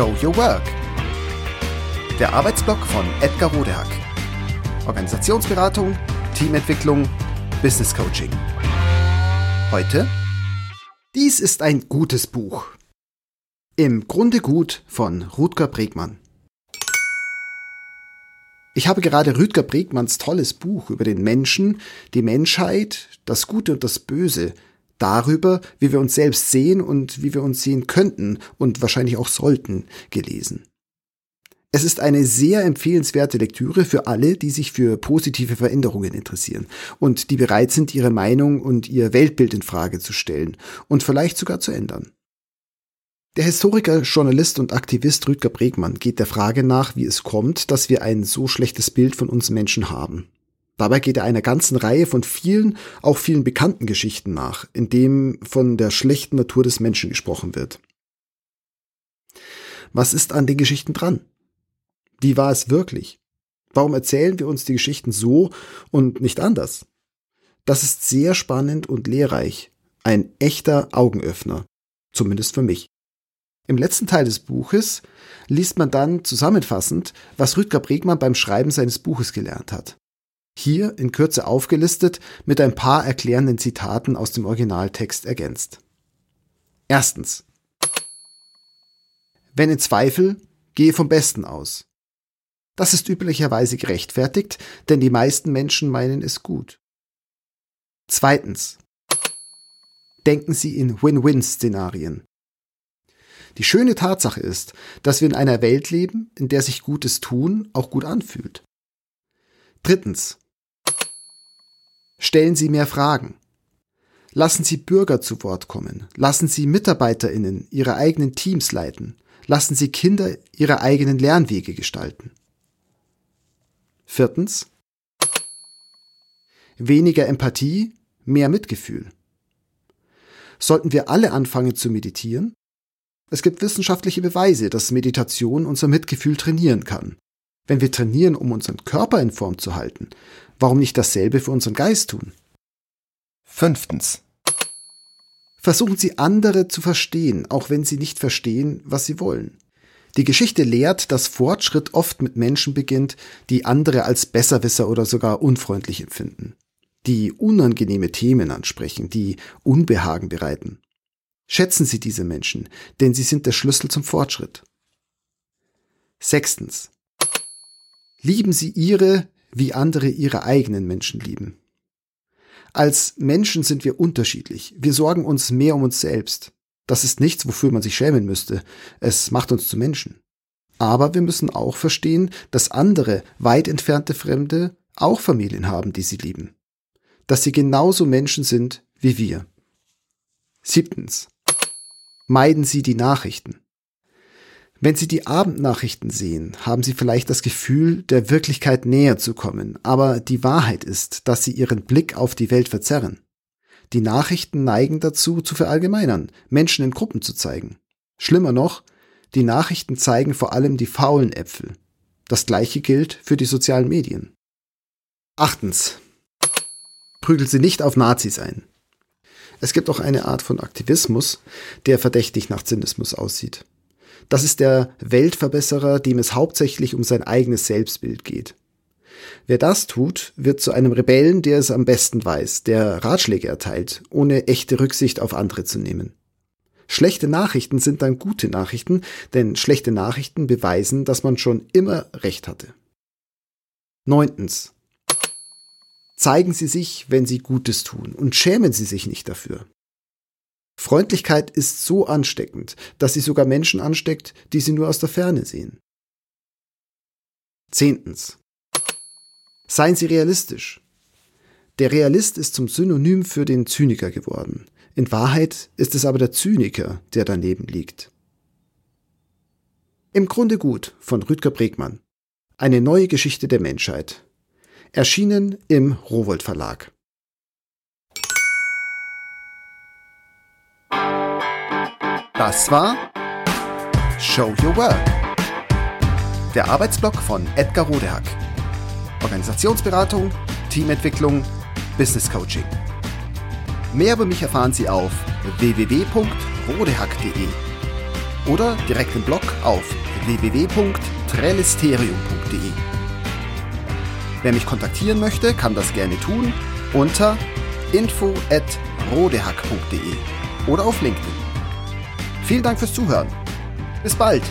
Show Your Work. Der Arbeitsblock von Edgar Rodehack. Organisationsberatung, Teamentwicklung, Business Coaching. Heute: Dies ist ein gutes Buch. Im Grunde gut von Rutger Bregmann. Ich habe gerade Rüdiger Bregmanns tolles Buch über den Menschen, die Menschheit, das Gute und das Böse, darüber, wie wir uns selbst sehen und wie wir uns sehen könnten und wahrscheinlich auch sollten, gelesen. Es ist eine sehr empfehlenswerte Lektüre für alle, die sich für positive Veränderungen interessieren und die bereit sind, ihre Meinung und ihr Weltbild in Frage zu stellen und vielleicht sogar zu ändern. Der Historiker, Journalist und Aktivist Rüdiger Bregmann geht der Frage nach, wie es kommt, dass wir ein so schlechtes Bild von uns Menschen haben. Dabei geht er einer ganzen Reihe von vielen bekannten Geschichten nach, in dem von der schlechten Natur des Menschen gesprochen wird. Was ist an den Geschichten dran? Wie war es wirklich? Warum erzählen wir uns die Geschichten so und nicht anders? Das ist sehr spannend und lehrreich. Ein echter Augenöffner. Zumindest für mich. Im letzten Teil des Buches liest man dann zusammenfassend, was Rüdiger Bregmann beim Schreiben seines Buches gelernt hat. Hier in Kürze aufgelistet mit ein paar erklärenden Zitaten aus dem Originaltext ergänzt. Erstens: Wenn in Zweifel, gehe vom Besten aus. Das ist üblicherweise gerechtfertigt, denn die meisten Menschen meinen es gut. Zweitens: Denken Sie in Win-Win-Szenarien. Die schöne Tatsache ist, dass wir in einer Welt leben, in der sich Gutes tun auch gut anfühlt. Drittens: Stellen Sie mehr Fragen. Lassen Sie Bürger zu Wort kommen. Lassen Sie MitarbeiterInnen ihre eigenen Teams leiten. Lassen Sie Kinder ihre eigenen Lernwege gestalten. Viertens: Weniger Empathie, mehr Mitgefühl. Sollten wir alle anfangen zu meditieren? Es gibt wissenschaftliche Beweise, dass Meditation unser Mitgefühl trainieren kann. Wenn wir trainieren, um unseren Körper in Form zu halten, warum nicht dasselbe für unseren Geist tun? Fünftens: Versuchen Sie, andere zu verstehen, auch wenn sie nicht verstehen, was sie wollen. Die Geschichte lehrt, dass Fortschritt oft mit Menschen beginnt, die andere als Besserwisser oder sogar unfreundlich empfinden, die unangenehme Themen ansprechen, die Unbehagen bereiten. Schätzen Sie diese Menschen, denn sie sind der Schlüssel zum Fortschritt. Sechstens: Lieben Sie Ihre, wie andere Ihre eigenen Menschen lieben. Als Menschen sind wir unterschiedlich. Wir sorgen uns mehr um uns selbst. Das ist nichts, wofür man sich schämen müsste. Es macht uns zu Menschen. Aber wir müssen auch verstehen, dass andere, weit entfernte Fremde, auch Familien haben, die sie lieben. Dass sie genauso Menschen sind wie wir. Siebtens: Meiden Sie die Nachrichten. Wenn Sie die Abendnachrichten sehen, haben Sie vielleicht das Gefühl, der Wirklichkeit näher zu kommen, aber die Wahrheit ist, dass Sie Ihren Blick auf die Welt verzerren. Die Nachrichten neigen dazu, zu verallgemeinern, Menschen in Gruppen zu zeigen. Schlimmer noch, die Nachrichten zeigen vor allem die faulen Äpfel. Das Gleiche gilt für die sozialen Medien. Achtens: Prügeln Sie nicht auf Nazis ein. Es gibt auch eine Art von Aktivismus, der verdächtig nach Zynismus aussieht. Das ist der Weltverbesserer, dem es hauptsächlich um sein eigenes Selbstbild geht. Wer das tut, wird zu einem Rebellen, der es am besten weiß, der Ratschläge erteilt, ohne echte Rücksicht auf andere zu nehmen. Schlechte Nachrichten sind dann gute Nachrichten, denn schlechte Nachrichten beweisen, dass man schon immer recht hatte. Neuntens: Zeigen Sie sich, wenn Sie Gutes tun, und schämen Sie sich nicht dafür. Freundlichkeit ist so ansteckend, dass sie sogar Menschen ansteckt, die Sie nur aus der Ferne sehen. Zehntens: Seien Sie realistisch. Der Realist ist zum Synonym für den Zyniker geworden. In Wahrheit ist es aber der Zyniker, der daneben liegt. Im Grunde gut von Rüdiger Bregmann. Eine neue Geschichte der Menschheit. Erschienen im Rowohlt Verlag. Das war Show Your Work, der Arbeitsblock von Edgar Rodehack. Organisationsberatung, Teamentwicklung, Business Coaching. Mehr über mich erfahren Sie auf www.rodehack.de oder direkt im Blog auf www.trellisterium.de. Wer mich kontaktieren möchte, kann das gerne tun unter info@rodehack.de oder auf LinkedIn. Vielen Dank fürs Zuhören. Bis bald!